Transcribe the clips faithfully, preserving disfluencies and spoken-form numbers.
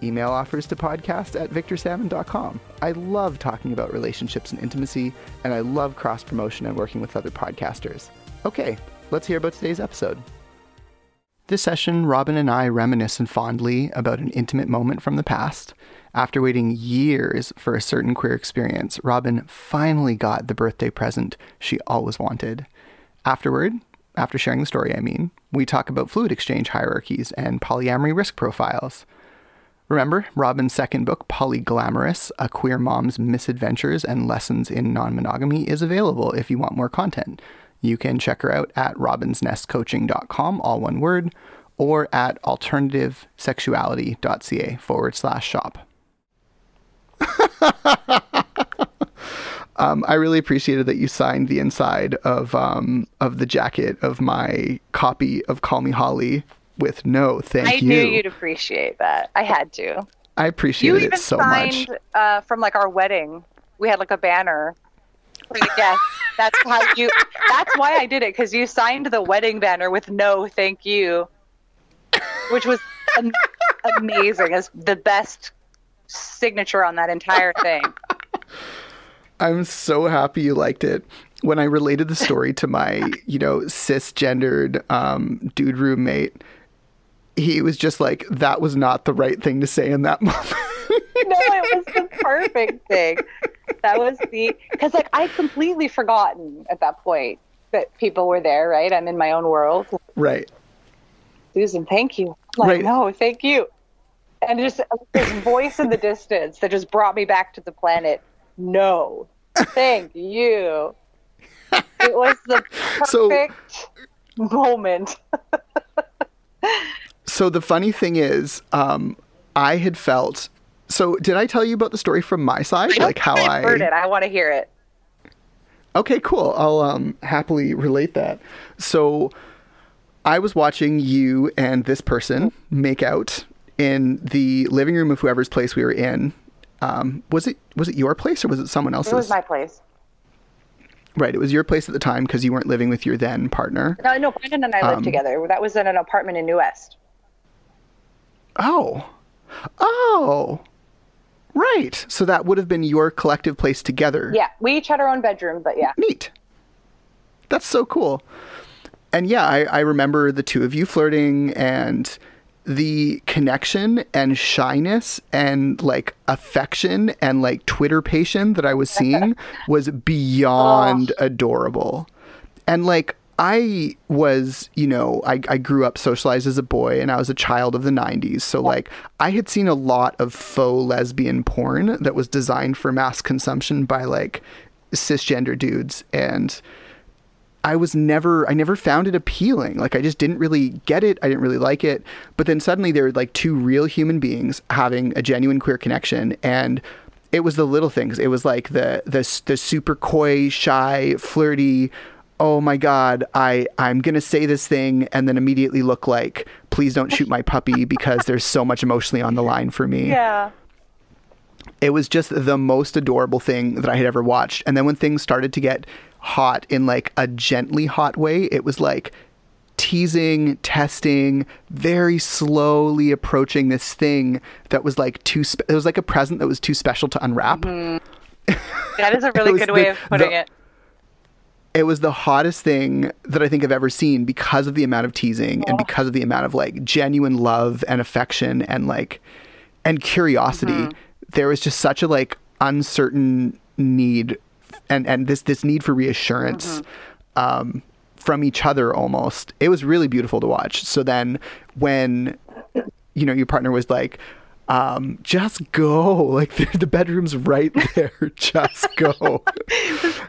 Email offers to podcast at victor salmon dot com. I love talking about relationships and intimacy, and I love cross-promotion and working with other podcasters. Okay, let's hear about today's episode. This session, Robin and I reminisce and fondly about an intimate moment from the past. After waiting years for a certain queer experience, Robin finally got the birthday present she always wanted. Afterward, after sharing the story, I mean, we talk about fluid exchange hierarchies and polyamory risk profiles. Remember Robin's second book, Polyglamorous, A Queer Mom's Misadventures and Lessons in Non-Monogamy, is available if you want more content. You can check her out at robins nest coaching dot com, all one word, or at alternative sexuality dot c a forward slash shop. um, I really appreciated that you signed the inside of um, of the jacket of my copy of Call Me Holly with no thank I you. I knew you'd appreciate that. I had to. I appreciate it so signed, much. You even signed uh, from like our wedding. We had like a banner for the guests. That's how you. That's why I did it, because you signed the wedding banner with no thank you, which was am- amazing. It's the best signature on that entire thing. I'm so happy you liked it. When I related the story to my, you know, cisgendered um, dude roommate, he was just like, that was not the right thing to say in that moment. No, it was the perfect thing. That was the, because like I'd completely forgotten at that point that people were there, right? I'm in my own world. Right. Susan, thank you. Like, right. No, thank you. And just this voice in the distance that just brought me back to the planet. No, thank you. It was the perfect so, moment. So the funny thing is, um, I had felt. So did I tell you about the story from my side? I like how I heard it. I want to hear it. Okay, cool. I'll um, happily relate that. So I was watching you and this person make out in the living room of whoever's place we were in. Um, was it was it your place or was it someone else's? It was my place. Right, it was your place at the time because you weren't living with your then partner. No, no, Brandon and I um, lived together. That was in an apartment in New West. Oh, oh, right. So that would have been your collective place together. Yeah, we each had our own bedroom, but yeah. Neat. That's so cool. And yeah, I, I remember the two of you flirting and the connection and shyness and like affection and like Twitter patient that I was seeing was beyond oh. adorable. And like I was, you know, I, I grew up socialized as a boy and I was a child of the nineties. So like I had seen a lot of faux lesbian porn that was designed for mass consumption by like cisgender dudes, and I was never, I never found it appealing. Like, I just didn't really get it. I didn't really like it. But then suddenly there were like two real human beings having a genuine queer connection. And it was the little things. It was like the, the, the super coy, shy, flirty, oh my God, I, I'm going to say this thing and then immediately look like, please don't shoot my puppy because there's so much emotionally on the line for me. Yeah. It was just the most adorable thing that I had ever watched. And then when things started to get hot in like a gently hot way, it was like teasing, testing, very slowly approaching this thing that was like too spe- it was like a present that was too special to unwrap. Mm-hmm. That is a really good the, way of putting the, it. It was the hottest thing that I think I've ever seen because of the amount of teasing oh. and because of the amount of like genuine love and affection and like, and curiosity. Mm-hmm. There was just such a like uncertain need and, and this, this need for reassurance, mm-hmm. um, from each other almost. It was really beautiful to watch. So then when, you know, your partner was like, um, just go, like the, the bedroom's right there. Just go.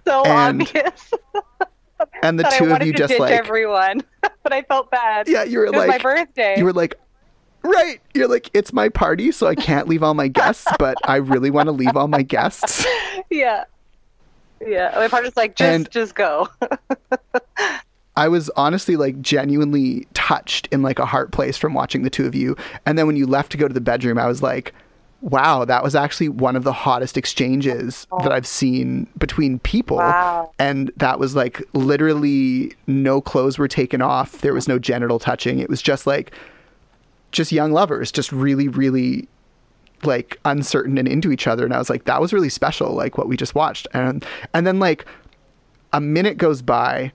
So and, obvious. And the but two of you just like everyone, but I felt bad. Yeah. You were it like, was my birthday. You were like, right. You're like, it's my party. So I can't leave all my guests, but I really want to leave all my guests. Yeah. Yeah. My partner's like, just, and, just go. I was honestly like genuinely touched in like a heart place from watching the two of you. And then when you left to go to the bedroom, I was like, wow, that was actually one of the hottest exchanges oh. that I've seen between people. Wow. And that was like literally no clothes were taken off. There was no genital touching. It was just like, just young lovers, just really, really like uncertain and into each other. And I was like, that was really special. Like what we just watched. And, and then like a minute goes by.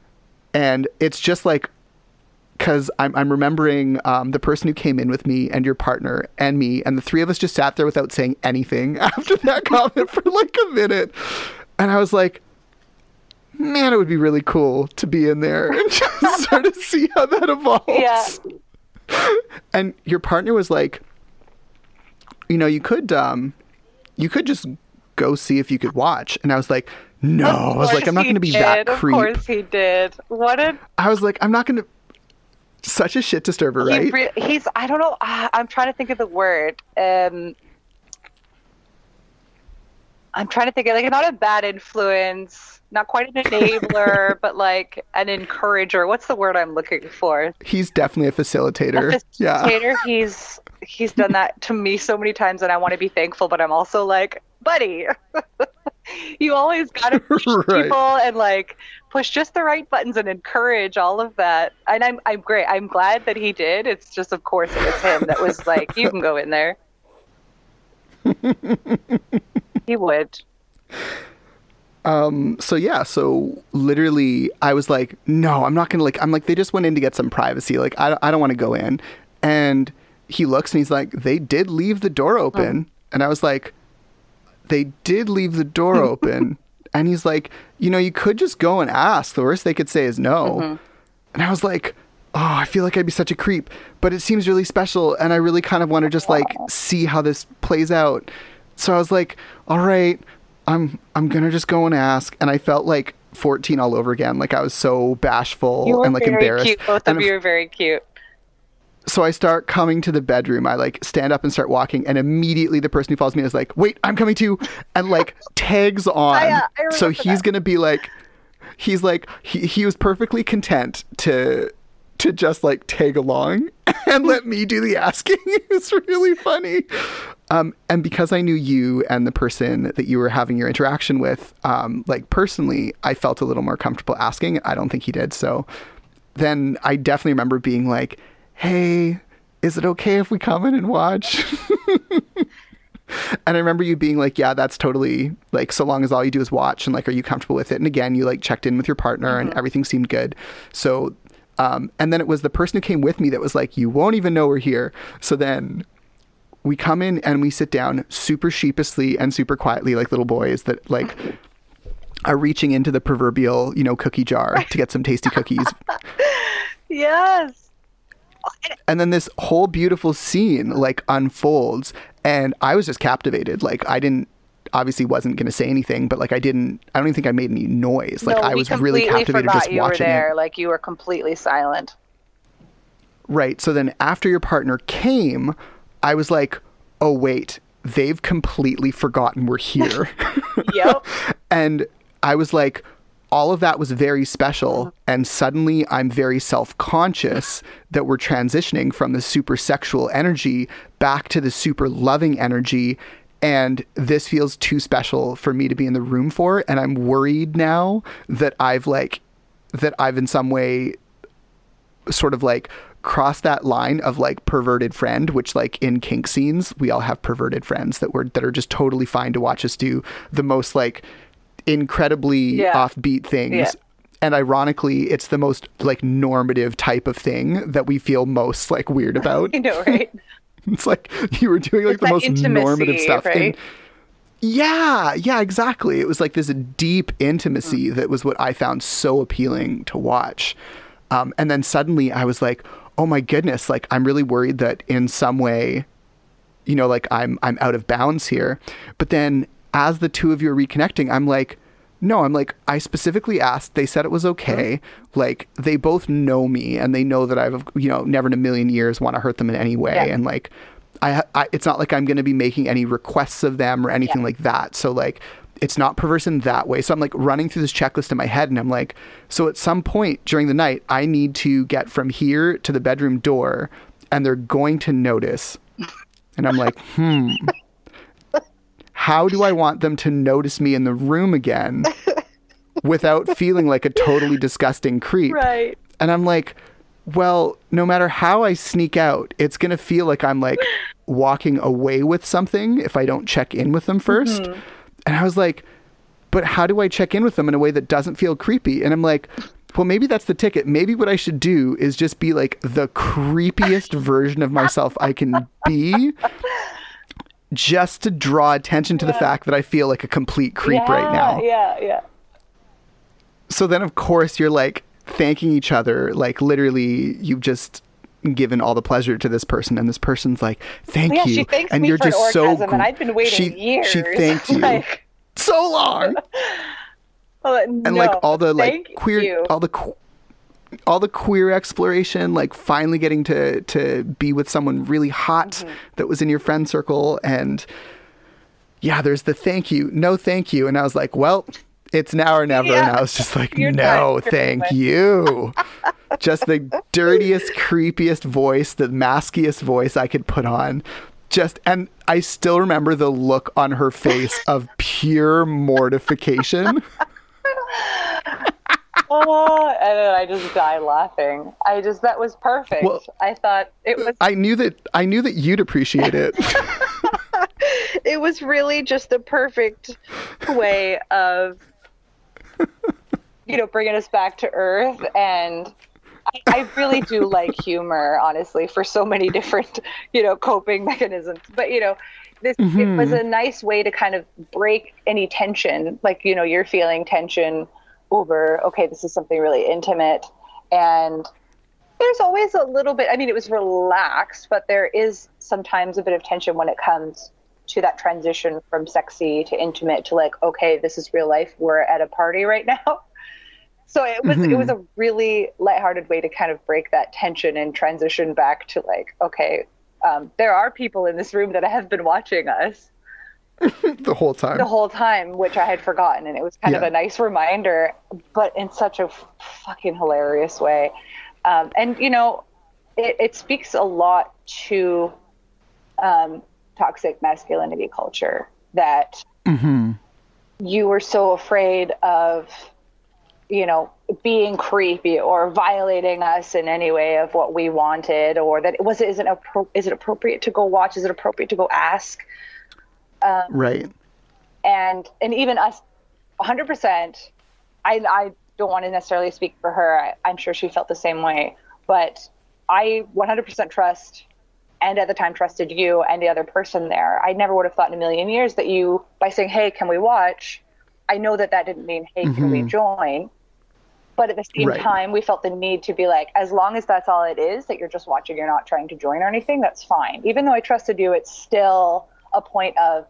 And it's just like, because I'm, I'm remembering um, the person who came in with me and your partner and me. And the three of us just sat there without saying anything after that comment for like a minute. And I was like, man, it would be really cool to be in there and just sort of see how that evolves. Yeah. And your partner was like, you know, you could um, you could just go see if you could watch. And I was like, no, I was like, I'm not going to be that creep. Of course he did. What a... I was like, I'm not going to... Such a shit disturber, right? He re- he's, I don't know, uh, I'm trying to think of the word. Um, I'm trying to think of, like, not a bad influence, not quite an enabler, but, like, an encourager. What's the word I'm looking for? He's definitely a facilitator. A facilitator. Yeah. He's, he's done that to me so many times, and I want to be thankful, but I'm also like, buddy... You always got to push right. people and like push just the right buttons and encourage all of that. And I'm I'm great. I'm glad that he did. It's just, of course, it was him that was like, you can go in there. He would. Um. So yeah. So literally, I was like, no, I'm not gonna like. I'm like, they just went in to get some privacy. Like, I I don't want to go in. And he looks and he's like, they did leave the door open. Oh. And I was like. They did leave the door open. And he's like, you know, you could just go and ask. The worst they could say is no. Mm-hmm. And I was like, oh, I feel like I'd be such a creep, but it seems really special. And I really kind of want to just like see how this plays out. So I was like, all right, I'm, I'm going to just go and ask. And I felt like fourteen all over again. Like I was so bashful you were and like very embarrassed. Cute. Both and of you were very cute. So I start coming to the bedroom. I like stand up and start walking, and immediately the person who follows me is like, "Wait, I'm coming too," and like tags on. I, uh, I so he's that. gonna be like, he's like, he he was perfectly content to to just like tag along and let me do the asking. It's really funny. Um, and because I knew you and the person that you were having your interaction with, um, like personally, I felt a little more comfortable asking. I don't think he did. So then I definitely remember being like. Hey, is it okay if we come in and watch? And I remember you being like, yeah, that's totally like, so long as all you do is watch and like, are you comfortable with it? And again, you like checked in with your partner mm-hmm. and everything seemed good. So, um, and then it was the person who came with me that was like, you won't even know we're here. So then we come in and we sit down super sheepishly and super quietly, like little boys that like are reaching into the proverbial, you know, cookie jar to get some tasty cookies. Yes. And then this whole beautiful scene like unfolds and I was just captivated. Like I didn't, obviously wasn't going to say anything, but like I didn't, I don't even think I made any noise. Like no, I was really captivated just you watching were there. It. Like you were completely silent. Right. So then after your partner came, I was like, oh wait, they've completely forgotten we're here. Yep. And I was like, all of that was very special. And suddenly I'm very self-conscious that we're transitioning from the super sexual energy back to the super loving energy. And this feels too special for me to be in the room for. And I'm worried now that I've like, that I've in some way sort of like crossed that line of like perverted friend, which like in kink scenes, we all have perverted friends that were, that are just totally fine to watch us do the most like incredibly yeah. offbeat things. Yeah. And ironically, it's the most like normative type of thing that we feel most like weird about. I know, right? It's like you were doing like it's the most intimacy, normative stuff. Right? And, yeah, yeah, exactly. It was like this deep intimacy mm. that was what I found so appealing to watch. Um, and then suddenly I was like, oh my goodness, like I'm really worried that in some way, you know, like I'm I'm out of bounds here. But then as the two of you are reconnecting, I'm like, no, I'm like, I specifically asked, they said it was okay. Mm-hmm. Like they both know me and they know that I've, you know, never in a million years want to hurt them in any way. Yeah. And like, I, I, it's not like I'm going to be making any requests of them or anything yeah. like that. So like, it's not perverse in that way. So I'm like running through this checklist in my head and I'm like, so at some point during the night, I need to get from here to the bedroom door and they're going to notice. And I'm like, hmm, how do I want them to notice me in the room again without feeling like a totally disgusting creep? Right. And I'm like, well, no matter how I sneak out, it's going to feel like I'm like walking away with something if I don't check in with them first. Mm-hmm. And I was like, but how do I check in with them in a way that doesn't feel creepy? And I'm like, well, maybe that's the ticket. Maybe what I should do is just be like the creepiest version of myself I can be just to draw attention to yeah. the fact that I feel like a complete creep yeah, right now. Yeah, yeah. So then, of course, you're like thanking each other. Like literally, you've just given all the pleasure to this person, and this person's like, thank yeah, you. She thanks and me you're for just an orgasm, so good. And I've been waiting she, years. She thanked you like... so long. Well, no, and like all the like queer, you. all the all the queer exploration, like finally getting to to be with someone really hot mm-hmm. that was in your friend circle, and yeah, there's the thank you, no thank you, and I was like, well, it's now or never, yeah. and I was just like, You're no, thank women. you. Just the dirtiest, creepiest voice, the maskiest voice I could put on. Just and I still remember the look on her face of pure mortification. Oh, and then I just died laughing. I just that was perfect. Well, I thought it was. I knew that I knew that you'd appreciate it. It was really just the perfect way of, you know, bringing us back to earth. And I, I really do like humor, honestly, for so many different, you know, coping mechanisms. But you know. This, mm-hmm. It was a nice way to kind of break any tension. Like, you know, you're feeling tension over, okay, this is something really intimate. And there's always a little bit, I mean, it was relaxed, but there is sometimes a bit of tension when it comes to that transition from sexy to intimate to like, okay, this is real life. We're at a party right now. So it was, mm-hmm. it was a really lighthearted way to kind of break that tension and transition back to like, okay, Um, there are people in this room that have been watching us the whole time, the whole time, which I had forgotten. And it was kind yeah. of a nice reminder, but in such a f- fucking hilarious way. Um, and, you know, it, it speaks a lot to um, toxic masculinity culture that mm-hmm. you were so afraid of, you know, being creepy or violating us in any way of what we wanted, or that it was it isn't appro- is it appropriate to go watch? Is it appropriate to go ask? Um, right. And and even us, one hundred percent. I I don't want to necessarily speak for her. I, I'm sure she felt the same way, but I one hundred percent trust, and at the time trusted you and the other person there. I never would have thought in a million years that you, by saying, "Hey, can we watch?" I know that that didn't mean, "Hey, mm-hmm. can we join?" But at the same right. time, we felt the need to be like, as long as that's all it is, that you're just watching, you're not trying to join or anything, that's fine. Even though I trusted you, it's still a point of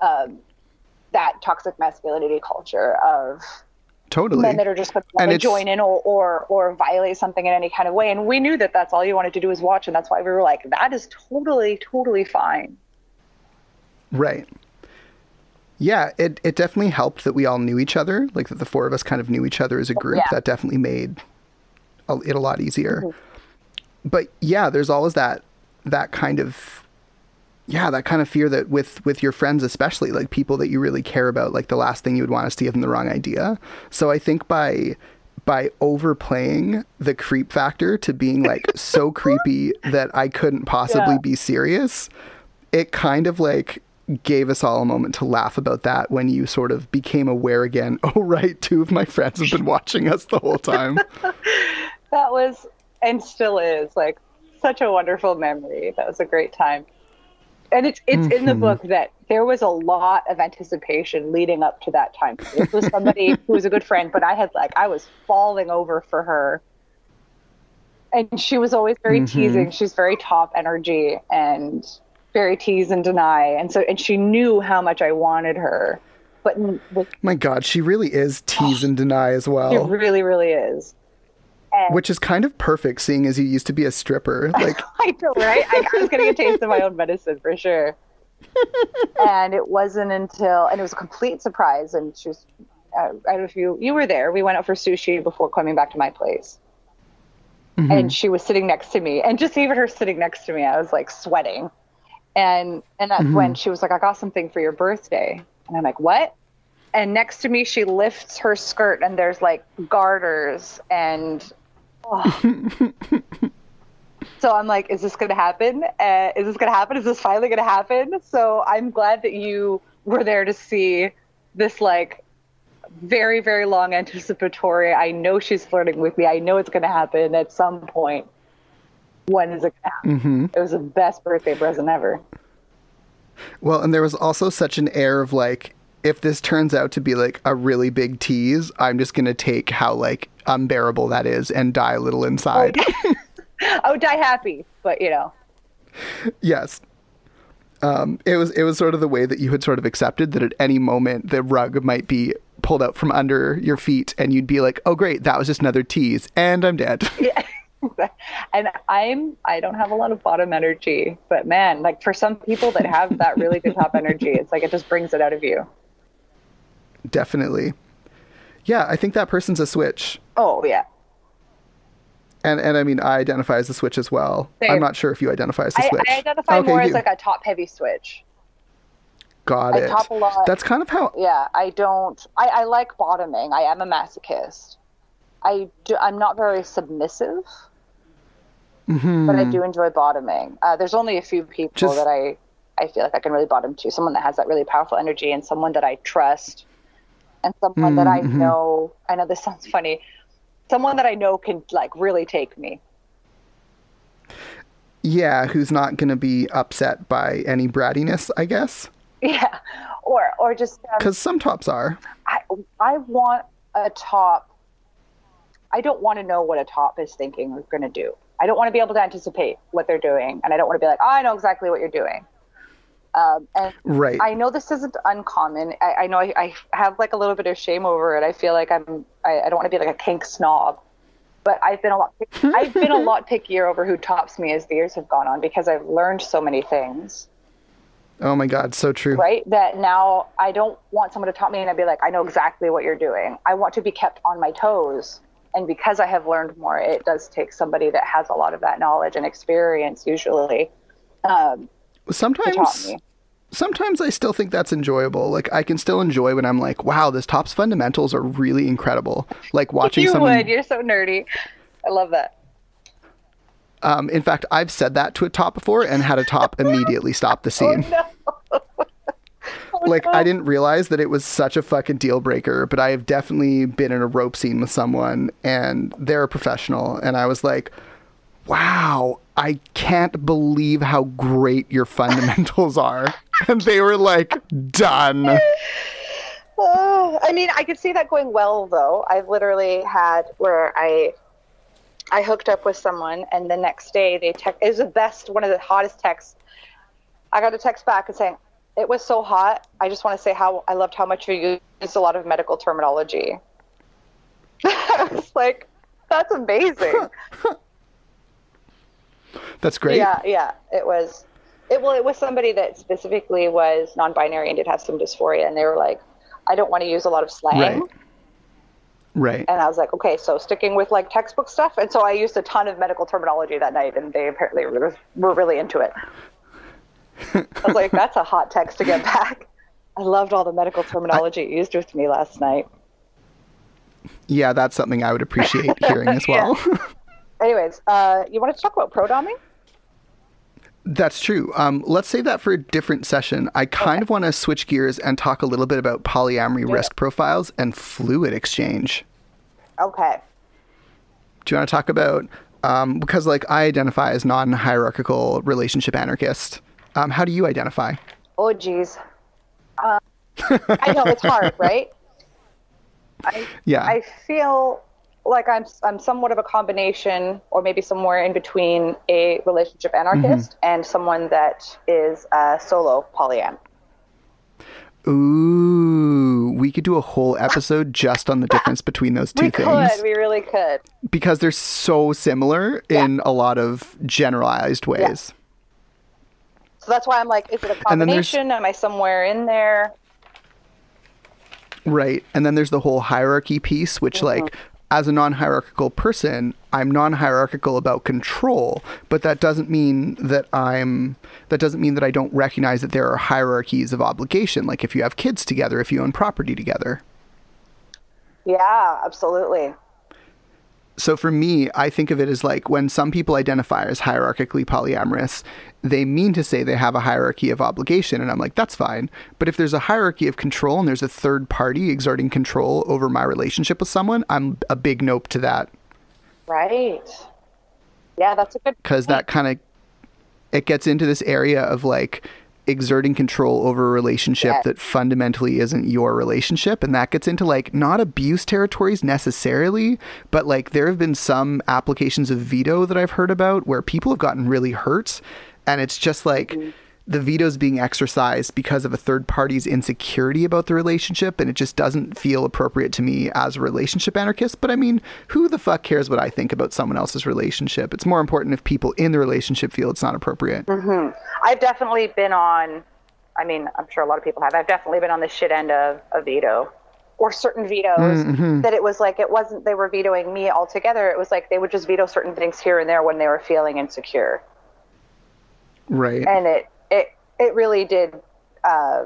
um, that toxic masculinity culture of totally men that are just going to join in or, or or violate something in any kind of way. And we knew that that's all you wanted to do is watch. And that's why we were like, that is totally, totally fine. Right. Yeah, it, it definitely helped that we all knew each other, like that the four of us kind of knew each other as a group. Yeah. That definitely made a, it a lot easier. Mm-hmm. But yeah, there's always that that kind of yeah, that kind of fear that with with your friends, especially like people that you really care about, like the last thing you would want is to give them the wrong idea. So I think by by overplaying the creep factor to being like so creepy that I couldn't possibly yeah. be serious, it kind of like gave us all a moment to laugh about that when you sort of became aware again, oh, right, two of my friends have been watching us the whole time. That was, and still is, like, such a wonderful memory. That was a great time. And it's it's mm-hmm. in the book that there was a lot of anticipation leading up to that time. This was somebody who was a good friend, but I had, like, I was falling over for her. And she was always very mm-hmm. teasing. She's very top energy and very tease and deny. And so, and she knew how much I wanted her. But with, my God, she really is tease and deny as well. She really, really is. And, which is kind of perfect, seeing as you used to be a stripper. Like I know, right? I, I was getting a taste of my own medicine for sure. And it wasn't until, and it was a complete surprise. And she was, uh, I don't know if you you were there. We went out for sushi before coming back to my place. Mm-hmm. And she was sitting next to me, and just even her sitting next to me, I was like sweating. And, and that's mm-hmm. when she was like, I got something for your birthday. And I'm like, what? And next to me, she lifts her skirt and there's like garters and, oh. So I'm like, is this going to happen? Uh, is this going to happen? Is this finally going to happen? So I'm glad that you were there to see this, like, very, very long anticipatory. I know she's flirting with me. I know it's going to happen at some point. When is it going to happen? Mm-hmm. It was the best birthday present ever. Well, and there was also such an air of, like, if this turns out to be, like, a really big tease, I'm just going to take how, like, unbearable that is and die a little inside. Oh, die happy, but, you know. Yes. Um, it was, it was sort of the way that you had sort of accepted that at any moment the rug might be pulled out from under your feet and you'd be like, oh, great, that was just another tease and I'm dead. Yeah. And I'm, I don't have a lot of bottom energy, but man, like for some people that have that really good top energy, it's like, it just brings it out of you. Definitely. Yeah. I think that person's a switch. Oh yeah. And, and I mean, I identify as a switch as well. Same. I'm not sure if you identify as a switch. I, I identify okay, more you. as like a top heavy switch. Got it. I top a lot. That's kind of how... Yeah, I don't... I, I like bottoming. I am a masochist. I do, I'm not very submissive, mm-hmm. but I do enjoy bottoming. Uh, there's only a few people Just... that I, I feel like I can really bottom to. Someone that has that really powerful energy and someone that I trust and someone mm-hmm. that I know... I know this sounds funny. Someone that I know can, like, really take me. Yeah, who's not going to be upset by any brattiness, I guess. Yeah, or or just... Because um, some tops are. I, I want a top... I don't want to know what a top is thinking or going to do. I don't want to be able to anticipate what they're doing. And I don't want to be like, oh, I know exactly what you're doing. Um, and right. I know this isn't uncommon. I, I know I, I have, like, a little bit of shame over it. I feel like I'm... I, I don't want to be, like, a kink snob. But I've been a lot... Pick- I've been a lot pickier over who tops me as the years have gone on because I've learned so many things. Oh my God, so true. Right? That now I don't want someone to top me and I'd be like, I know exactly what you're doing. I want to be kept on my toes. And because I have learned more, it does take somebody that has a lot of that knowledge and experience usually. Um, sometimes, to top me. Sometimes I still think that's enjoyable. Like I can still enjoy when I'm like, wow, this top's fundamentals are really incredible. Like watching you someone. You would, you're so nerdy. I love that. Um, in fact, I've said that to a top before and had a top immediately stop the scene. Oh, no. Oh, like, no. I didn't realize that it was such a fucking deal breaker, but I have definitely been in a rope scene with someone and they're a professional. And I was like, wow, I can't believe how great your fundamentals are. And they were like, done. Oh, I mean, I could see that going well, though. I've literally had where I... I hooked up with someone, and the next day they text. It was the best, one of the hottest texts. I got a text back and saying, "It was so hot. I just want to say how I loved how much you used a lot of medical terminology." I was like, "That's amazing." That's great. Yeah, yeah. It was. It well, it was somebody that specifically was non-binary and did have some dysphoria, and they were like, "I don't want to use a lot of slang." Right. Right. And I was like, okay, so sticking with like textbook stuff. And so I used a ton of medical terminology that night and they apparently were, were really into it. I was like, that's a hot text to get back. I loved all the medical terminology you used with me last night. Yeah, that's something I would appreciate hearing as well. Yeah. Anyways, uh, you want to talk about pro-doming? That's true. Um, let's save that for a different session. I kind okay. of want to switch gears and talk a little bit about polyamory yeah. risk profiles and fluid exchange. Okay. Do you want to talk about, um, because like I identify as non-hierarchical relationship anarchist. Um, how do you identify? Oh, geez. Uh, I know it's hard, right? I, yeah. I feel like I'm I'm somewhat of a combination, or maybe somewhere in between a relationship anarchist mm-hmm. and someone that is a solo polyam. Ooh, we could do a whole episode just on the difference between those two we things. We could, we really could. Because they're so similar yeah. in a lot of generalized ways. Yeah. So that's why I'm like, is it a combination? Am I somewhere in there? Right. And then there's the whole hierarchy piece, which mm-hmm. like, as a non-hierarchical person, I'm non-hierarchical about control, but that doesn't mean that I'm, that doesn't mean that I don't recognize that there are hierarchies of obligation. Like if you have kids together, if you own property together. Yeah, absolutely. So for me, I think of it as like when some people identify as hierarchically polyamorous, they mean to say they have a hierarchy of obligation. And I'm like, that's fine. But if there's a hierarchy of control and there's a third party exerting control over my relationship with someone, I'm a big nope to that. Right. Yeah, that's a good point. Because that kind of, it gets into this area of like exerting control over a relationship yes. that fundamentally isn't your relationship. And that gets into like not abuse territories necessarily, but like there have been some applications of veto that I've heard about where people have gotten really hurt. And it's just like mm-hmm. the veto's being exercised because of a third party's insecurity about the relationship. And it just doesn't feel appropriate to me as a relationship anarchist. But I mean, who the fuck cares what I think about someone else's relationship? It's more important if people in the relationship feel it's not appropriate. Mm-hmm. I've definitely been on, I mean, I'm sure a lot of people have. I've definitely been on the shit end of a veto or certain vetoes mm-hmm. that it was like, it wasn't, they were vetoing me altogether. It was like, they would just veto certain things here and there when they were feeling insecure. Right. And it, it, it really did uh,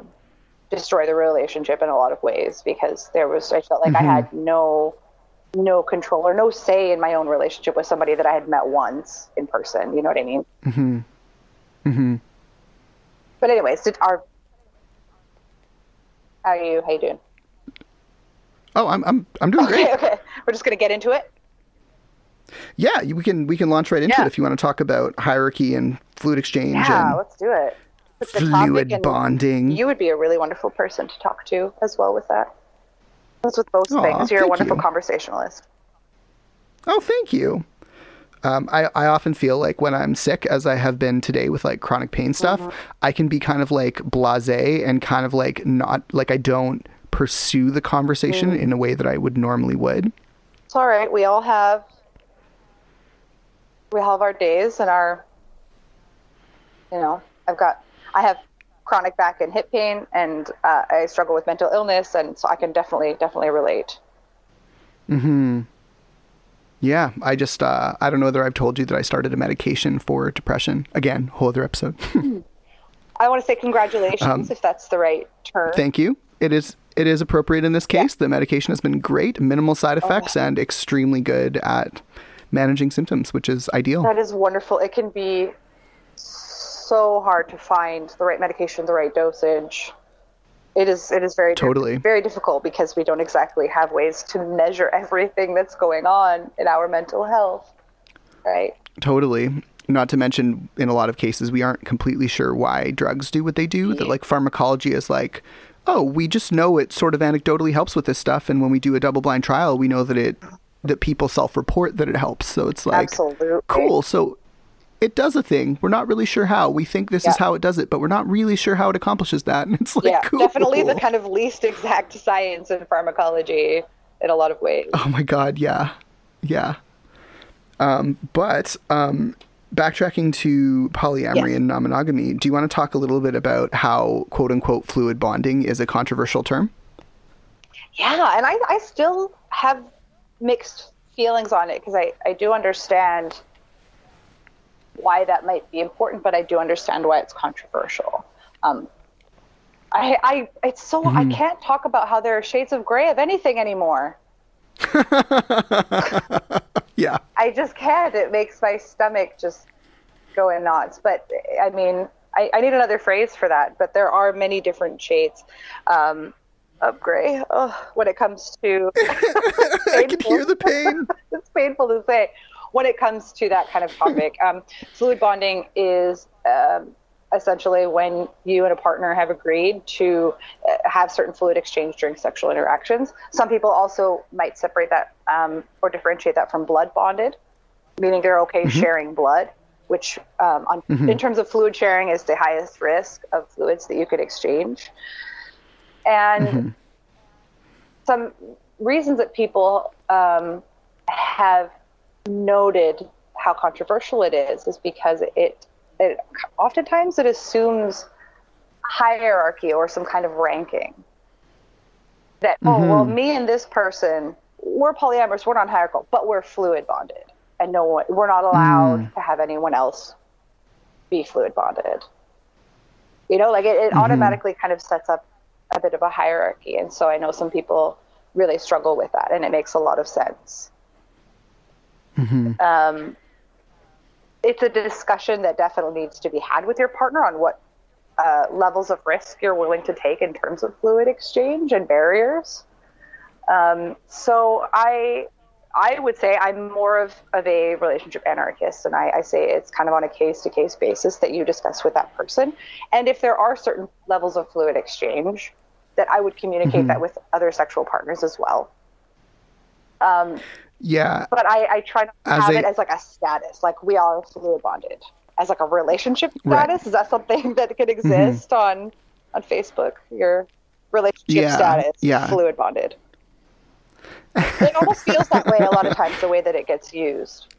destroy the relationship in a lot of ways because there was, I felt like mm-hmm. I had no, no control or no say in my own relationship with somebody that I had met once in person. You know what I mean? Mm-hmm. Mm-hmm. But anyways, did our, how are you, how you doing? Oh, I'm, I'm, I'm doing okay, great. Okay. We're just going to get into it. Yeah, we can we can launch right into yeah. it if you want to talk about hierarchy and fluid exchange. Yeah, and let's do it. It's fluid and bonding. You would be a really wonderful person to talk to as well with that. That's with both Aww, things. You're a wonderful you. conversationalist. Oh, thank you. Um, I, I often feel like when I'm sick, as I have been today with like chronic pain stuff, mm-hmm. I can be kind of like blasé and kind of like not, like I don't pursue the conversation mm-hmm. in a way that I would normally would. It's all right. We all have... We have our days and our, you know, I've got, I have chronic back and hip pain and uh, I struggle with mental illness. And so I can definitely, definitely relate. Mm-hmm. Yeah. I just, uh, I don't know whether I've told you that I started a medication for depression. Again, whole other episode. I want to say congratulations, um, if that's the right term. Thank you. It is. It is appropriate in this case. Yeah. The medication has been great, minimal side effects okay. and extremely good at managing symptoms, which is ideal. That is wonderful. It can be so hard to find the right medication, the right dosage. It is it is very totally diff- very difficult because we don't exactly have ways to measure everything that's going on in our mental health, right? Totally. Not to mention, in a lot of cases, we aren't completely sure why drugs do what they do. Yeah. That like pharmacology is like, oh, we just know it sort of anecdotally helps with this stuff, and when we do a double-blind trial, we know that it. that people self-report that it helps. So it's like, Absolutely. cool. So it does a thing. We're not really sure how. We think this yeah. is how it does it, but we're not really sure how it accomplishes that. And it's like, yeah, cool. Definitely the kind of least exact science in pharmacology in a lot of ways. Oh my God. Yeah. Yeah. Um, but um, backtracking to polyamory yeah. and non-monogamy, do you want to talk a little bit about how quote unquote fluid bonding is a controversial term? Yeah. And I, I still have mixed feelings on it because I, I do understand why that might be important, but I do understand why it's controversial. Um, I, I it's so mm. I can't talk about how there are shades of gray of anything anymore. yeah. I just can't. It makes my stomach just going nuts. But I mean, I, I need another phrase for that, but there are many different shades um, of gray oh, when it comes to... I can hear the pain. It's painful to say. When it comes to that kind of topic, um, fluid bonding is um, essentially when you and a partner have agreed to uh, have certain fluid exchange during sexual interactions. Some people also might separate that um, or differentiate that from blood bonded, meaning they're okay mm-hmm. sharing blood, which um, on, mm-hmm. in terms of fluid sharing is the highest risk of fluids that you could exchange. And mm-hmm. some reasons that people um, have noted how controversial it is is because it, it oftentimes it assumes hierarchy or some kind of ranking that, mm-hmm. oh, well, me and this person, we're polyamorous, we're non-hierarchical, but we're fluid bonded. And no one, we're not allowed mm. to have anyone else be fluid bonded. You know, like it, it mm-hmm. automatically kind of sets up a bit of a hierarchy. And so I know some people really struggle with that, and it makes a lot of sense. Mm-hmm. Um, it's a discussion that definitely needs to be had with your partner on what uh, levels of risk you're willing to take in terms of fluid exchange and barriers. Um, so I... I would say I'm more of, of a relationship anarchist, and I, I say it's kind of on a case-to-case basis that you discuss with that person. And if there are certain levels of fluid exchange, that I would communicate mm-hmm. that with other sexual partners as well. Um, yeah. But I, I try not to as have a, it as like a status, like we are fluid bonded. As like a relationship status, right. Is that something that could exist mm-hmm. on, on Facebook? Your relationship yeah. status, yeah. fluid bonded. It almost feels that way a lot of times, the way that it gets used.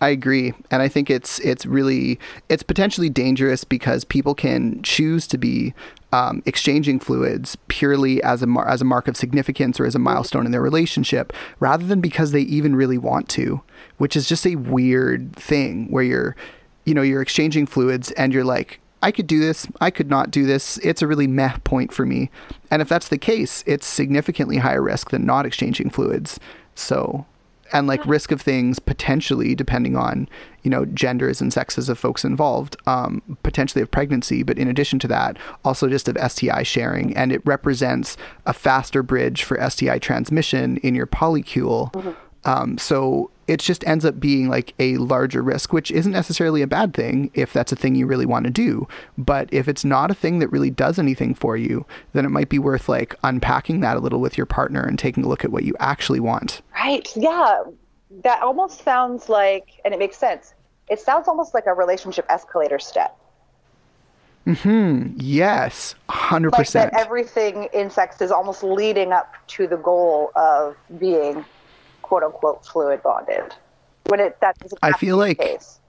I agree. And I think it's it's really, it's potentially dangerous because people can choose to be um, exchanging fluids purely as a, mar- as a mark of significance or as a milestone in their relationship rather than because they even really want to, which is just a weird thing where you're, you know, you're exchanging fluids and you're like, I could do this. I could not do this. It's a really meh point for me. And if that's the case, it's significantly higher risk than not exchanging fluids. So, and like risk of things potentially, depending on, you know, genders and sexes of folks involved, um, potentially of pregnancy. But in addition to that, also just of S T I sharing. And it represents a faster bridge for S T I transmission in your polycule. Mm-hmm. Um, so it just ends up being like a larger risk, which isn't necessarily a bad thing if that's a thing you really want to do. But if it's not a thing that really does anything for you, then it might be worth like unpacking that a little with your partner and taking a look at what you actually want. Right. Yeah. That almost sounds like, and it makes sense. It sounds almost like a relationship escalator step. Mm-hmm. Yes. one hundred percent. Like that everything in sex is almost leading up to the goal of being "quote unquote" fluid bonded. When it that doesn't I feel like case.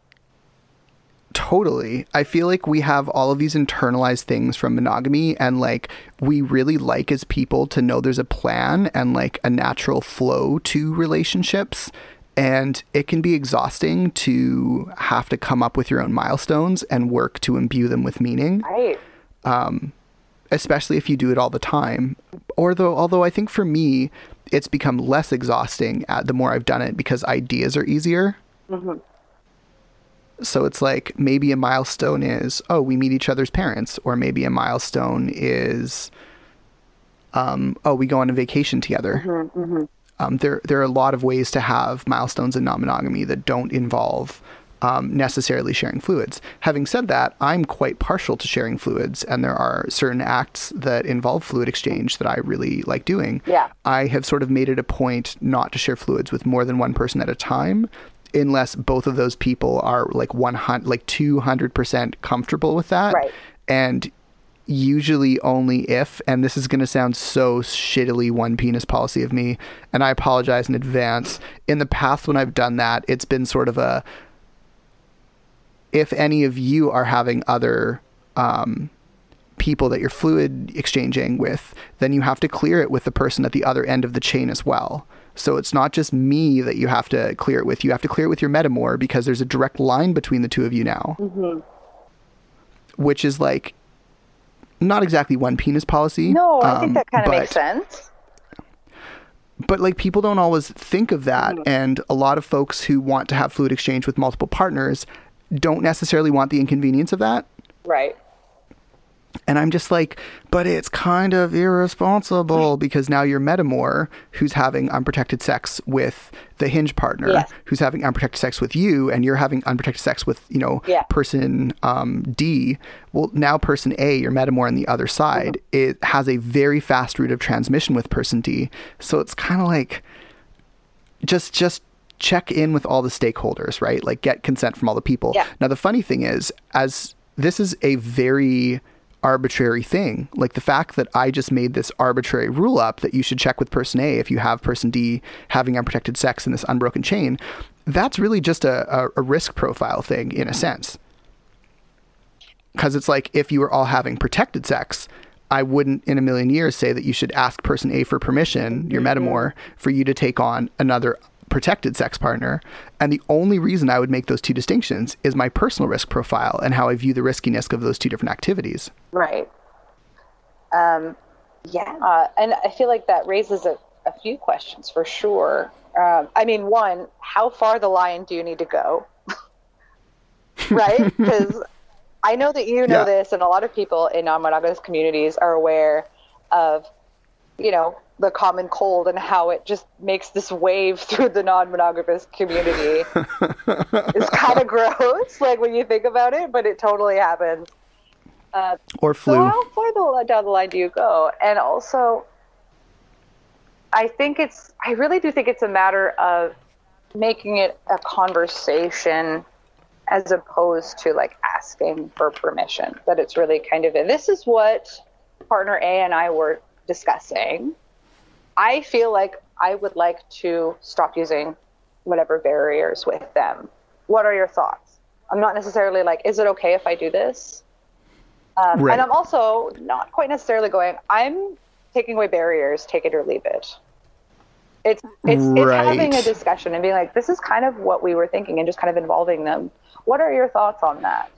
Totally. I feel like we have all of these internalized things from monogamy, and like we really like as people to know there's a plan and like a natural flow to relationships. And it can be exhausting to have to come up with your own milestones and work to imbue them with meaning. Right. Um, especially if you do it all the time. Or though, although I think for me, it's become less exhausting at the more I've done it because ideas are easier. Mm-hmm. So it's like maybe a milestone is, oh, we meet each other's parents, or maybe a milestone is, um, oh, we go on a vacation together. Mm-hmm, mm-hmm. Um, there, there are a lot of ways to have milestones in non-monogamy that don't involve Um, necessarily sharing fluids. Having said that, I'm quite partial to sharing fluids, and there are certain acts that involve fluid exchange that I really like doing. Yeah. I have sort of made it a point not to share fluids with more than one person at a time, unless both of those people are like one hundred, like two hundred percent comfortable with that. Right. And usually only if, and this is going to sound so shittily one penis policy of me, and I apologize in advance. In the past, when I've done that, it's been sort of a, if any of you are having other um, people that you're fluid exchanging with, then you have to clear it with the person at the other end of the chain as well. So it's not just me that you have to clear it with. You have to clear it with your metamor because there's a direct line between the two of you now, mm-hmm. which is like not exactly one penis policy. No, I um, think that kind of makes sense. But like people don't always think of that. Mm-hmm. And a lot of folks who want to have fluid exchange with multiple partners don't necessarily want the inconvenience of that. Right. And I'm just like, but it's kind of irresponsible because now you're metamor who's having unprotected sex with the hinge partner, yes. who's having unprotected sex with you, and you're having unprotected sex with, you know, yeah. person um, D. Well, now person A, you're metamor on the other side. Mm-hmm. It has a very fast route of transmission with person D. So it's kind of like just just. check in with all the stakeholders, right? Like get consent from all the people. Yeah. Now, the funny thing is, as this is a very arbitrary thing, like the fact that I just made this arbitrary rule up that you should check with person A if you have person D having unprotected sex in this unbroken chain, that's really just a, a, a risk profile thing in a sense. Because it's like, if you were all having protected sex, I wouldn't in a million years say that you should ask person A for permission, your mm-hmm. metamor, for you to take on another protected sex partner. And the only reason I would make those two distinctions is my personal risk profile and how I view the riskiness of those two different activities. Right. Um, yeah. Uh, and I feel like that raises a, a few questions for sure. Um, I mean, one, how far the line do you need to go? Right? Because I know that you know yeah. this, and a lot of people in non-monogamous communities are aware of, you know, the common cold and how it just makes this wave through the non-monogamous community. It's kind of gross, like when you think about it, but it totally happens. Uh, or flu. So how far down the line do you go? And also, I think it's, I really do think it's a matter of making it a conversation as opposed to like asking for permission, that it's really kind of, a, this is what partner A and I were discussing. I feel like I would like to stop using whatever barriers with them. What are your thoughts? I'm not necessarily like, is it okay if I do this? Um, right. And I'm also not quite necessarily going, I'm taking away barriers, take it or leave it. It's it's, right. it's having a discussion and being like, this is kind of what we were thinking, and just kind of involving them. What are your thoughts on that?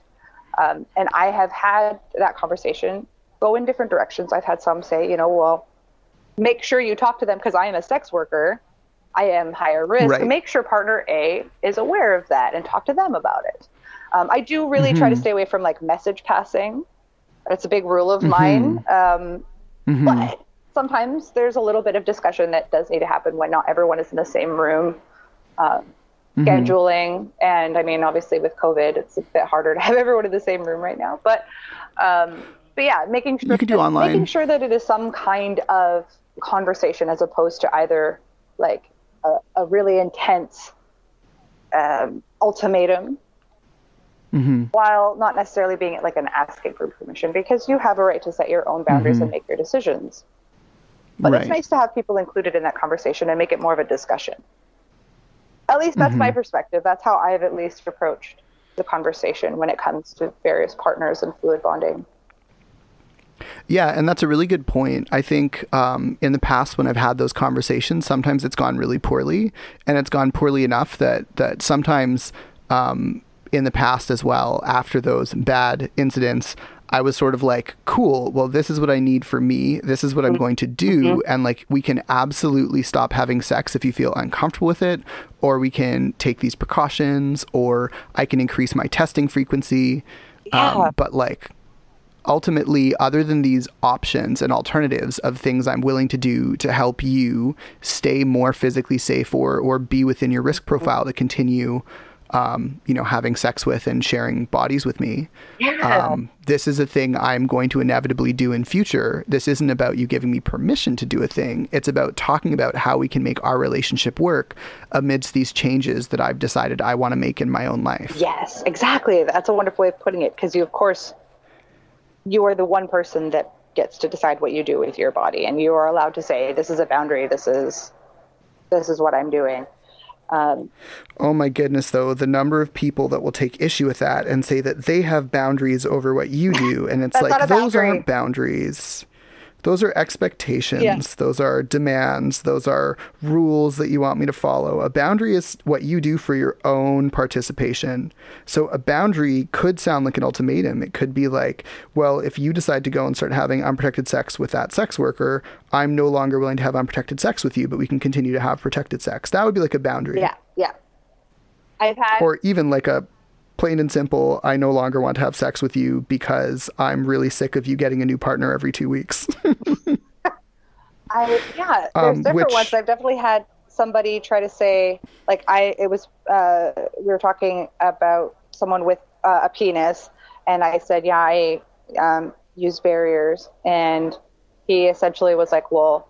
Um, and I have had that conversation go in different directions. I've had some say, you know, well, make sure you talk to them because I am a sex worker. I am higher risk. Right. Make sure partner A is aware of that and talk to them about it. Um, I do really mm-hmm. try to stay away from like message passing. That's a big rule of mm-hmm. mine. Um, mm-hmm. But sometimes there's a little bit of discussion that does need to happen when not everyone is in the same room. Um, mm-hmm. Scheduling. And I mean, obviously with COVID, it's a bit harder to have everyone in the same room right now. But um, but yeah, making sure, you can do online. making sure that it is some kind of conversation as opposed to either like a, a really intense um, ultimatum mm-hmm. while not necessarily being like an asking for permission, because you have a right to set your own boundaries mm-hmm. and make your decisions. But right. it's nice to have people included in that conversation and make it more of a discussion. At least that's mm-hmm. my perspective. That's how I've at least approached the conversation when it comes to various partners and fluid bonding. Yeah, and that's a really good point. I think um, in the past when I've had those conversations, sometimes it's gone really poorly, and it's gone poorly enough that that sometimes um, in the past as well, after those bad incidents, I was sort of like, cool, well, this is what I need for me. This is what I'm going to do. Mm-hmm. And like, we can absolutely stop having sex if you feel uncomfortable with it, or we can take these precautions, or I can increase my testing frequency. Yeah. Um, but like... ultimately, other than these options and alternatives of things I'm willing to do to help you stay more physically safe or or be within your risk profile to continue, um, you know, having sex with and sharing bodies with me, yeah. um, this is a thing I'm going to inevitably do in future. This isn't about you giving me permission to do a thing. It's about talking about how we can make our relationship work amidst these changes that I've decided I want to make in my own life. Yes, exactly. That's a wonderful way of putting it, because you, of course... you are the one person that gets to decide what you do with your body, and you are allowed to say, this is a boundary. This is, this is what I'm doing. Um, oh my goodness, though, the number of people that will take issue with that and say that they have boundaries over what you do. And it's like, those aren't boundaries. Those are expectations. Yeah. Those are demands. Those are rules that you want me to follow. A boundary is what you do for your own participation. So a boundary could sound like an ultimatum. It could be like, well, if you decide to go and start having unprotected sex with that sex worker, I'm no longer willing to have unprotected sex with you, but we can continue to have protected sex. That would be like a boundary. Yeah, yeah. I've had... Or even like a... plain and simple, I no longer want to have sex with you because I'm really sick of you getting a new partner every two weeks. I, yeah, there's um, different which, ones. I've definitely had somebody try to say, like, I, it was, uh, we were talking about someone with uh, a penis, and I said, yeah, I um, use barriers. And he essentially was like, well,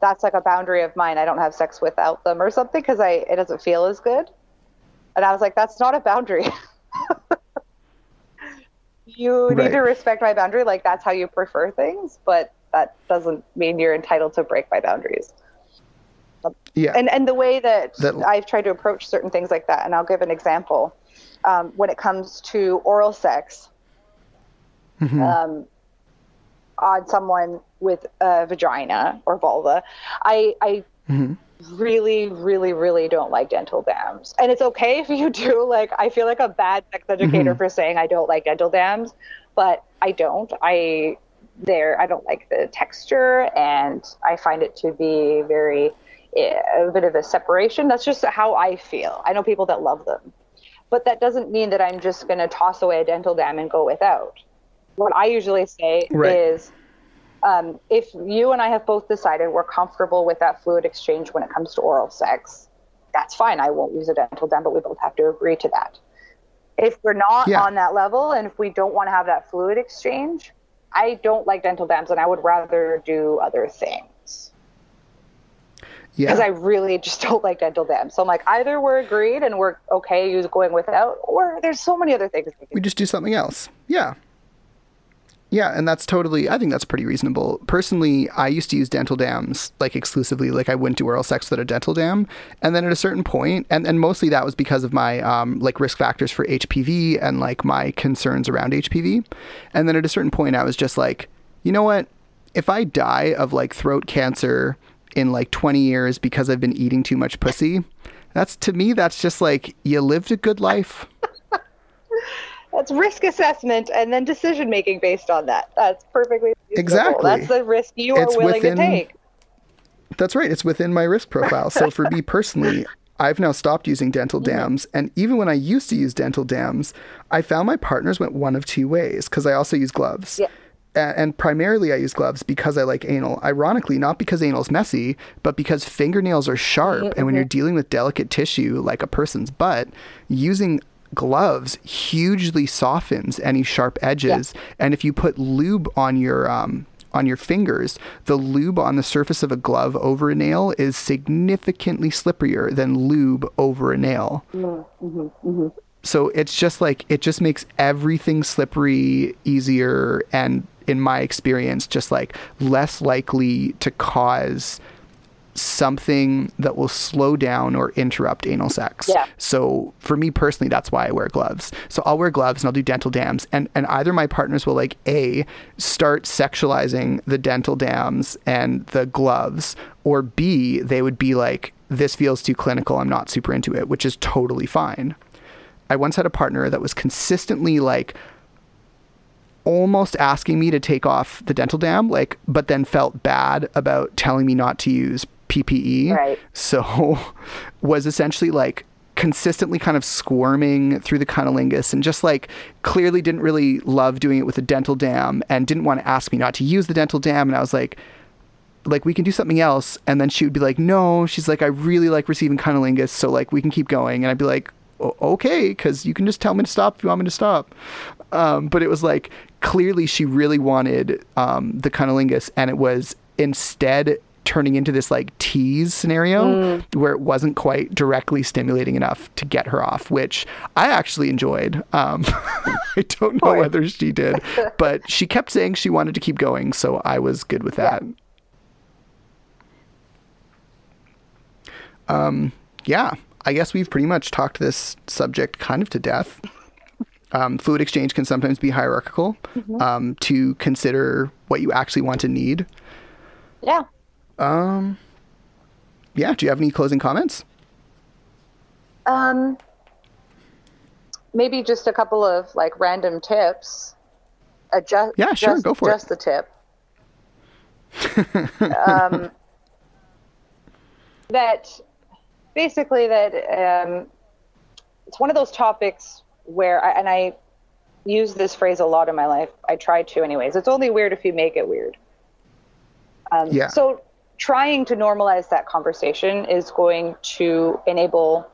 that's like a boundary of mine. I don't have sex without them or something because I it doesn't feel as good. And I was like, that's not a boundary. You right. need to respect my boundary. Like, that's how you prefer things, but that doesn't mean you're entitled to break my boundaries. Yeah. And and the way that, that I've tried to approach certain things like that, and I'll give an example. Um, when it comes to oral sex, mm-hmm. um, on someone with a vagina or vulva, I I mm-hmm. really, really, really don't like dental dams. And it's okay if you do. Like, I feel like a bad sex educator mm-hmm. for saying I don't like dental dams, but I don't. I there I don't like the texture, and I find it to be very a bit of a separation. That's just how I feel. I know people that love them. But that doesn't mean that I'm just going to toss away a dental dam and go without. What I usually say right. is, um, if you and I have both decided we're comfortable with that fluid exchange when it comes to oral sex, that's fine. I won't use a dental dam, but we both have to agree to that. If we're not yeah. on that level, and if we don't want to have that fluid exchange, I don't like dental dams, and I would rather do other things. Because yeah. I really just don't like dental dams. So I'm like, either we're agreed and we're okay you going without, or there's so many other things. We, we just do something else. Yeah. Yeah, and that's totally, I think that's pretty reasonable. Personally, I used to use dental dams, like, exclusively. Like, I wouldn't do oral sex without a dental dam. And then at a certain point, and, and mostly that was because of my, um, like, risk factors for H P V and, like, my concerns around H P V. And then at a certain point, I was just like, you know what? If I die of, like, throat cancer in like twenty years because I've been eating too much pussy, that's, to me, that's just like, you lived a good life. That's risk assessment and then decision making based on that. That's perfectly reasonable. Exactly. That's the risk you it's are willing within, to take. That's right. It's within my risk profile. So for me personally, I've now stopped using dental dams. And even when I used to use dental dams, I found my partners went one of two ways, because I also use gloves. Yeah. And primarily I use gloves because I like anal. Ironically, not because anal's messy, but because fingernails are sharp. Mm-hmm. And when you're dealing with delicate tissue like a person's butt, using gloves hugely softens any sharp edges. Yeah. And if you put lube on your um, on your fingers, the lube on the surface of a glove over a nail is significantly slipperier than lube over a nail. Mm-hmm. Mm-hmm. So it's just like, it just makes everything slippery, easier, and in my experience, just like less likely to cause something that will slow down or interrupt anal sex. Yeah. So for me personally, that's why I wear gloves. So I'll wear gloves and I'll do dental dams, and, and either my partners will like A, start sexualizing the dental dams and the gloves, or B, they would be like, this feels too clinical, I'm not super into it, which is totally fine. I once had a partner that was consistently like almost asking me to take off the dental dam, like, but then felt bad about telling me not to use P P E. Right. So was essentially like consistently kind of squirming through the cunnilingus, and just like clearly didn't really love doing it with a dental dam and didn't want to ask me not to use the dental dam. And I was like, like, we can do something else. And then she would be like, no, she's like, I really like receiving cunnilingus, so like we can keep going. And I'd be like, okay, because you can just tell me to stop if you want me to stop. Um, but it was like, clearly she really wanted um, the cunnilingus, and it was instead turning into this like tease scenario mm. where it wasn't quite directly stimulating enough to get her off, which I actually enjoyed. Um, I don't know Boy. whether she did, but she kept saying she wanted to keep going, so I was good with that. Yeah. Um, yeah. I guess we've pretty much talked this subject kind of to death. Um, fluid exchange can sometimes be hierarchical, mm-hmm. um, to consider what you actually want to need. Yeah. Um, yeah. Do you have any closing comments? Um, maybe just a couple of like random tips. Adjust, yeah, sure. Just, go for just it. Just the tip. um, that... Basically, that um, it's one of those topics where I, and I use this phrase a lot in my life. I try to anyways. It's only weird if you make it weird. Um, yeah. So trying to normalize that conversation is going to enable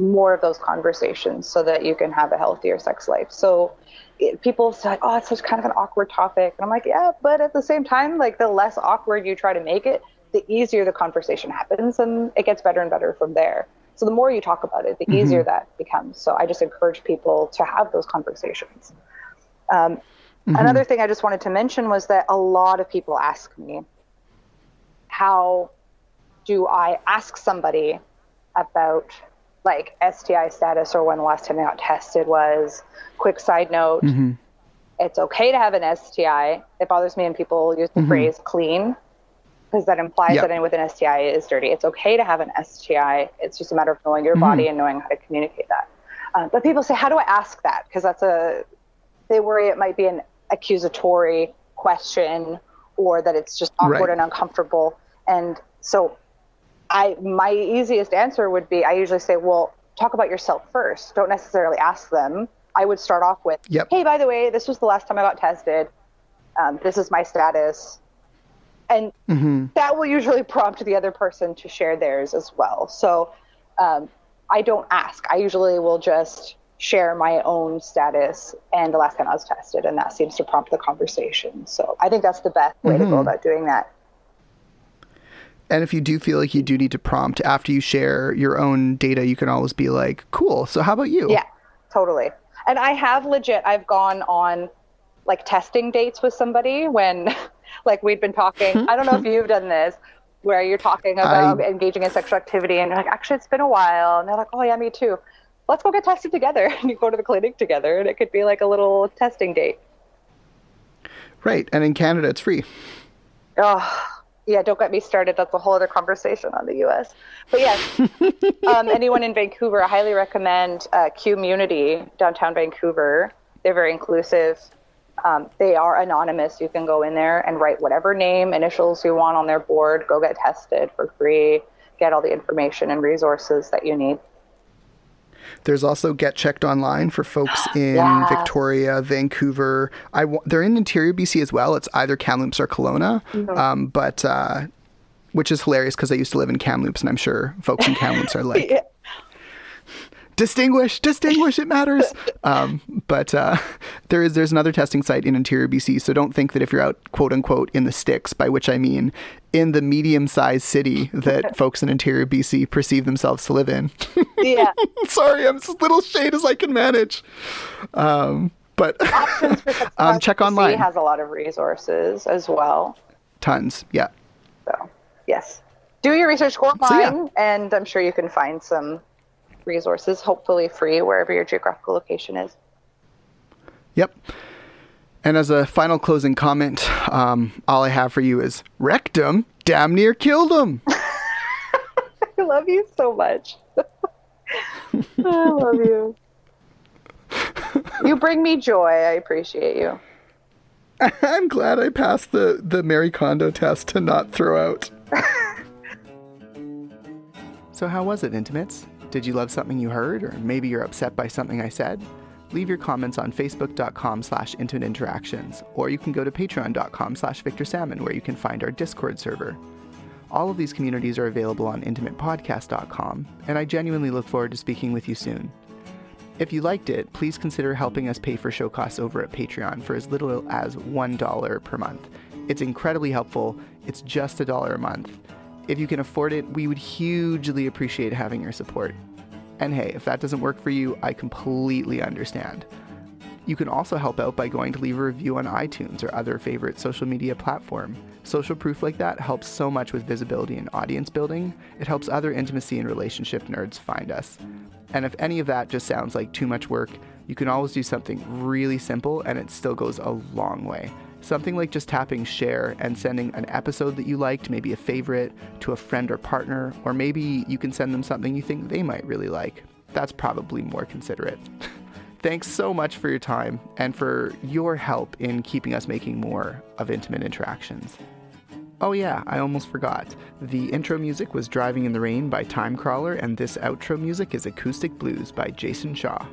more of those conversations so that you can have a healthier sex life. So it, people say, oh, it's such kind of an awkward topic. And I'm like, yeah, but at the same time, like the less awkward you try to make it, the easier the conversation happens, and it gets better and better from there. So the more you talk about it, the mm-hmm. easier that becomes. So I just encourage people to have those conversations. Um, mm-hmm. Another thing I just wanted to mention was that a lot of people ask me, how do I ask somebody about like S T I status or when the last time they got tested was? Quick side note, mm-hmm. it's okay to have an S T I. It bothers me when people use the mm-hmm. phrase clean, because that implies yep. that anyone with an S T I is dirty. It's okay to have an S T I. It's just a matter of knowing your mm-hmm. body and knowing how to communicate that. Uh, but people say, how do I ask that? Because that's a, they worry it might be an accusatory question or that it's just awkward right. and uncomfortable. And so I, my easiest answer would be, I usually say, well, talk about yourself first. Don't necessarily ask them. I would start off with, yep. hey, by the way, this was the last time I got tested. Um, this is my status. And mm-hmm. that will usually prompt the other person to share theirs as well. So um, I don't ask. I usually will just share my own status and the last time I was tested, and that seems to prompt the conversation. So I think that's the best way mm-hmm. to go about doing that. And if you do feel like you do need to prompt after you share your own data, you can always be like, cool, so how about you? Yeah, totally. And I have legit, I've gone on like testing dates with somebody when like we'd been talking, I don't know if you've done this, where you're talking about I, engaging in sexual activity and you're like, actually, it's been a while. And they're like, oh yeah, me too. Let's go get tested together. And you go to the clinic together, and it could be like a little testing date. Right. And in Canada, it's free. Oh yeah. Don't get me started. That's a whole other conversation on the U S, but yes, um, anyone in Vancouver, I highly recommend uh, QMUNITY downtown Vancouver. They're very inclusive. Um, they are anonymous. You can go in there and write whatever name, initials you want on their board, go get tested for free, get all the information and resources that you need. There's also Get Checked Online for folks in yeah. Victoria, Vancouver. I w- they're in interior B C as well. It's either Kamloops or Kelowna, mm-hmm. um, but uh, which is hilarious because I used to live in Kamloops, and I'm sure folks in Kamloops are like... yeah. Distinguish, distinguish, it matters. Um, but uh, there is there's another testing site in interior B C, so don't think that if you're out, quote unquote, in the sticks, by which I mean in the medium-sized city that folks in interior B C perceive themselves to live in. Yeah. Sorry, I'm as little shade as I can manage. Um, but Options for um, check online. B C has a lot of resources as well. Tons, yeah. So, yes. Do your research, go online, so, yeah. and I'm sure you can find some resources, hopefully free, wherever your geographical location is. Yep. And as a final closing comment, um, all I have for you is rectum damn near killed him. I love you so much. I love you. You bring me joy. I appreciate you. I'm glad I passed the, the Marie Kondo test to not throw out. So how was it, Intimates? Did you love something you heard, or maybe you're upset by something I said? Leave your comments on facebook.com slash intimate interactions, or you can go to patreon.com slash Victor Salmon, where you can find our Discord server. All of these communities are available on intimate podcast dot com, and I genuinely look forward to speaking with you soon. If you liked it, please consider helping us pay for show costs over at Patreon for as little as one dollar per month. It's incredibly helpful. It's just a dollar a month. If you can afford it, we would hugely appreciate having your support. And hey, if that doesn't work for you, I completely understand. You can also help out by going to leave a review on iTunes or other favorite social media platform. Social proof like that helps so much with visibility and audience building. It helps other intimacy and relationship nerds find us. And if any of that just sounds like too much work, you can always do something really simple, and it still goes a long way. Something like just tapping share and sending an episode that you liked, maybe a favorite, to a friend or partner, or maybe you can send them something you think they might really like. That's probably more considerate. Thanks so much for your time and for your help in keeping us making more of Intimate Interactions. Oh yeah, I almost forgot. The intro music was Driving in the Rain by Timecrawler, and this outro music is Acoustic Blues by Jason Shaw.